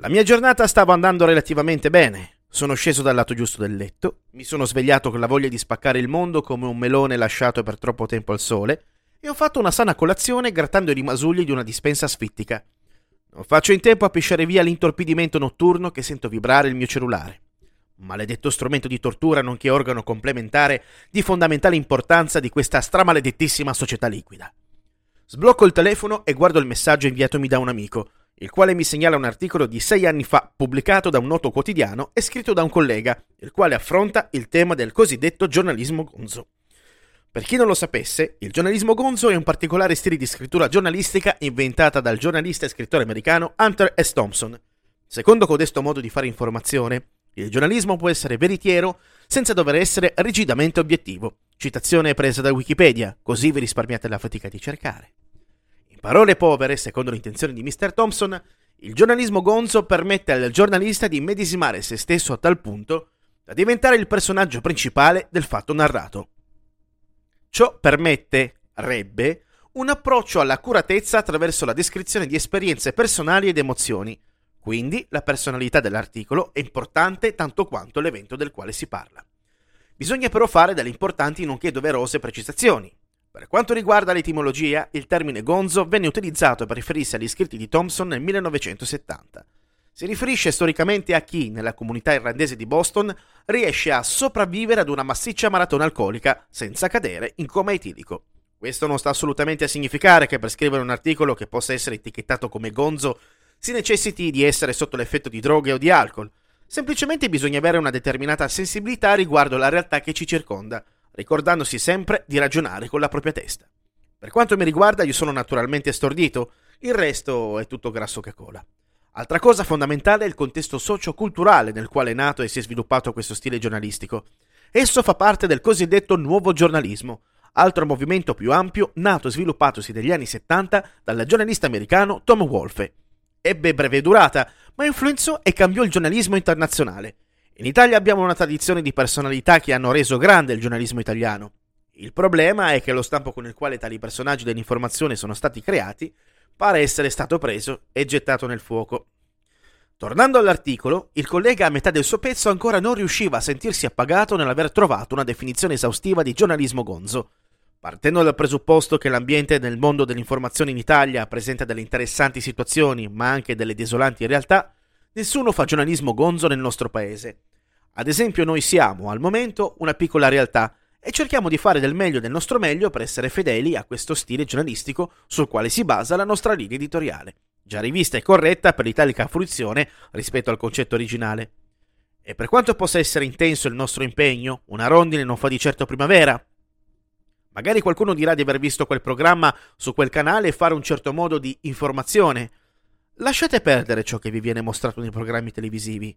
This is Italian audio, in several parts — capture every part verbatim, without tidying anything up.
La mia giornata stava andando relativamente bene. Sono sceso dal lato giusto del letto, mi sono svegliato con la voglia di spaccare il mondo come un melone lasciato per troppo tempo al sole e ho fatto una sana colazione grattando i rimasugli di una dispensa sfittica. Non faccio in tempo a pisciare via l'intorpidimento notturno che sento vibrare il mio cellulare. Un maledetto strumento di tortura nonché organo complementare di fondamentale importanza di questa stramaledettissima società liquida. Sblocco il telefono e guardo il messaggio inviatomi da un amico, il quale mi segnala un articolo di sei anni fa pubblicato da un noto quotidiano e scritto da un collega, il quale affronta il tema del cosiddetto giornalismo gonzo. Per chi non lo sapesse, il giornalismo gonzo è un particolare stile di scrittura giornalistica inventata dal giornalista e scrittore americano Hunter S. Thompson. Secondo codesto modo di fare informazione, il giornalismo può essere veritiero senza dover essere rigidamente obiettivo. Citazione presa da Wikipedia, così vi risparmiate la fatica di cercare. In parole povere, secondo l'intenzione di mister Thompson, il giornalismo gonzo permette al giornalista di immedesimare se stesso a tal punto da diventare il personaggio principale del fatto narrato. Ciò permette, rebbe, un approccio all'accuratezza attraverso la descrizione di esperienze personali ed emozioni. Quindi la personalità dell'articolo è importante tanto quanto l'evento del quale si parla. Bisogna però fare delle importanti nonché doverose precisazioni. Per quanto riguarda l'etimologia, il termine gonzo venne utilizzato per riferirsi agli scritti di Thompson nel millenovecentosettanta. Si riferisce storicamente a chi, nella comunità irlandese di Boston, riesce a sopravvivere ad una massiccia maratona alcolica senza cadere in coma etilico. Questo non sta assolutamente a significare che per scrivere un articolo che possa essere etichettato come gonzo si necessiti di essere sotto l'effetto di droghe o di alcol. Semplicemente bisogna avere una determinata sensibilità riguardo alla realtà che ci circonda, ricordandosi sempre di ragionare con la propria testa. Per quanto mi riguarda, io sono naturalmente stordito, il resto è tutto grasso che cola. Altra cosa fondamentale è il contesto socio-culturale nel quale è nato e si è sviluppato questo stile giornalistico. Esso fa parte del cosiddetto nuovo giornalismo, altro movimento più ampio nato e sviluppatosi negli anni settanta dal giornalista americano Tom Wolfe. Ebbe breve durata, ma influenzò e cambiò il giornalismo internazionale. In Italia abbiamo una tradizione di personalità che hanno reso grande il giornalismo italiano. Il problema è che lo stampo con il quale tali personaggi dell'informazione sono stati creati pare essere stato preso e gettato nel fuoco. Tornando all'articolo, il collega a metà del suo pezzo ancora non riusciva a sentirsi appagato nell'aver trovato una definizione esaustiva di giornalismo gonzo. Partendo dal presupposto che l'ambiente nel mondo dell'informazione in Italia presenta delle interessanti situazioni, ma anche delle desolanti realtà, nessuno fa giornalismo gonzo nel nostro paese. Ad esempio, noi siamo, al momento, una piccola realtà e cerchiamo di fare del meglio del nostro meglio per essere fedeli a questo stile giornalistico sul quale si basa la nostra linea editoriale, già rivista e corretta per l'italica fruizione rispetto al concetto originale. E per quanto possa essere intenso il nostro impegno, una rondine non fa di certo primavera. Magari qualcuno dirà di aver visto quel programma su quel canale e fare un certo modo di informazione. Lasciate perdere ciò che vi viene mostrato nei programmi televisivi.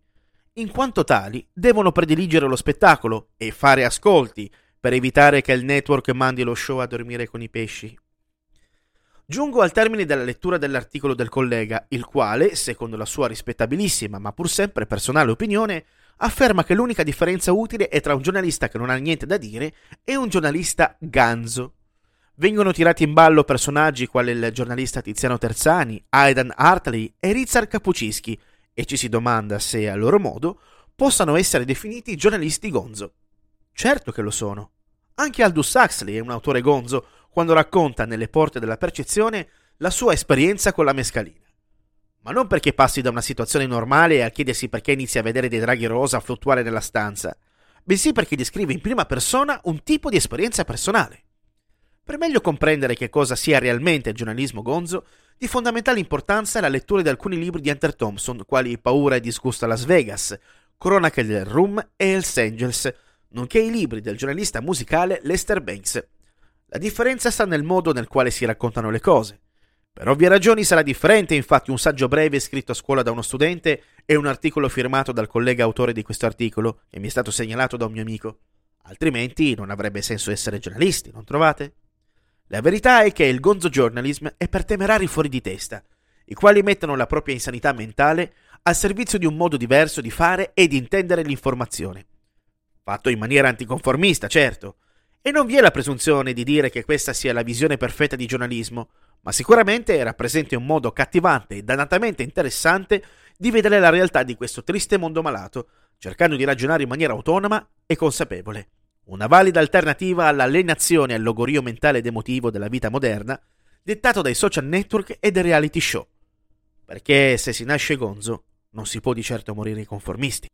In quanto tali, devono prediligere lo spettacolo e fare ascolti per evitare che il network mandi lo show a dormire con i pesci. Giungo al termine della lettura dell'articolo del collega, il quale, secondo la sua rispettabilissima ma pur sempre personale opinione, afferma che l'unica differenza utile è tra un giornalista che non ha niente da dire e un giornalista ganzo. Vengono tirati in ballo personaggi quali il giornalista Tiziano Terzani, Aidan Hartley e Ryszard Kapuściński, e ci si domanda se, a loro modo, possano essere definiti giornalisti gonzo. Certo che lo sono. Anche Aldous Huxley è un autore gonzo quando racconta nelle Porte della Percezione la sua esperienza con la mescalina. Ma non perché passi da una situazione normale a chiedersi perché inizi a vedere dei draghi rosa fluttuare nella stanza, bensì perché descrive in prima persona un tipo di esperienza personale. Per meglio comprendere che cosa sia realmente il giornalismo gonzo, di fondamentale importanza è la lettura di alcuni libri di Hunter Thompson, quali Paura e disgusto a Las Vegas, Cronache del Rum e Hell's Angels, nonché i libri del giornalista musicale Lester Bangs. La differenza sta nel modo nel quale si raccontano le cose. Per ovvie ragioni sarà differente infatti un saggio breve scritto a scuola da uno studente e un articolo firmato dal collega autore di questo articolo che mi è stato segnalato da un mio amico. Altrimenti non avrebbe senso essere giornalisti, non trovate? La verità è che il gonzo journalism è per temerari fuori di testa, i quali mettono la propria insanità mentale al servizio di un modo diverso di fare e di intendere l'informazione. Fatto in maniera anticonformista, certo. E non vi è la presunzione di dire che questa sia la visione perfetta di giornalismo, ma sicuramente rappresenta un modo cattivante e dannatamente interessante di vedere la realtà di questo triste mondo malato, cercando di ragionare in maniera autonoma e consapevole. Una valida alternativa all'alienazione e al logorio mentale ed emotivo della vita moderna, dettato dai social network e dai reality show. Perché se si nasce gonzo, non si può di certo morire conformisti.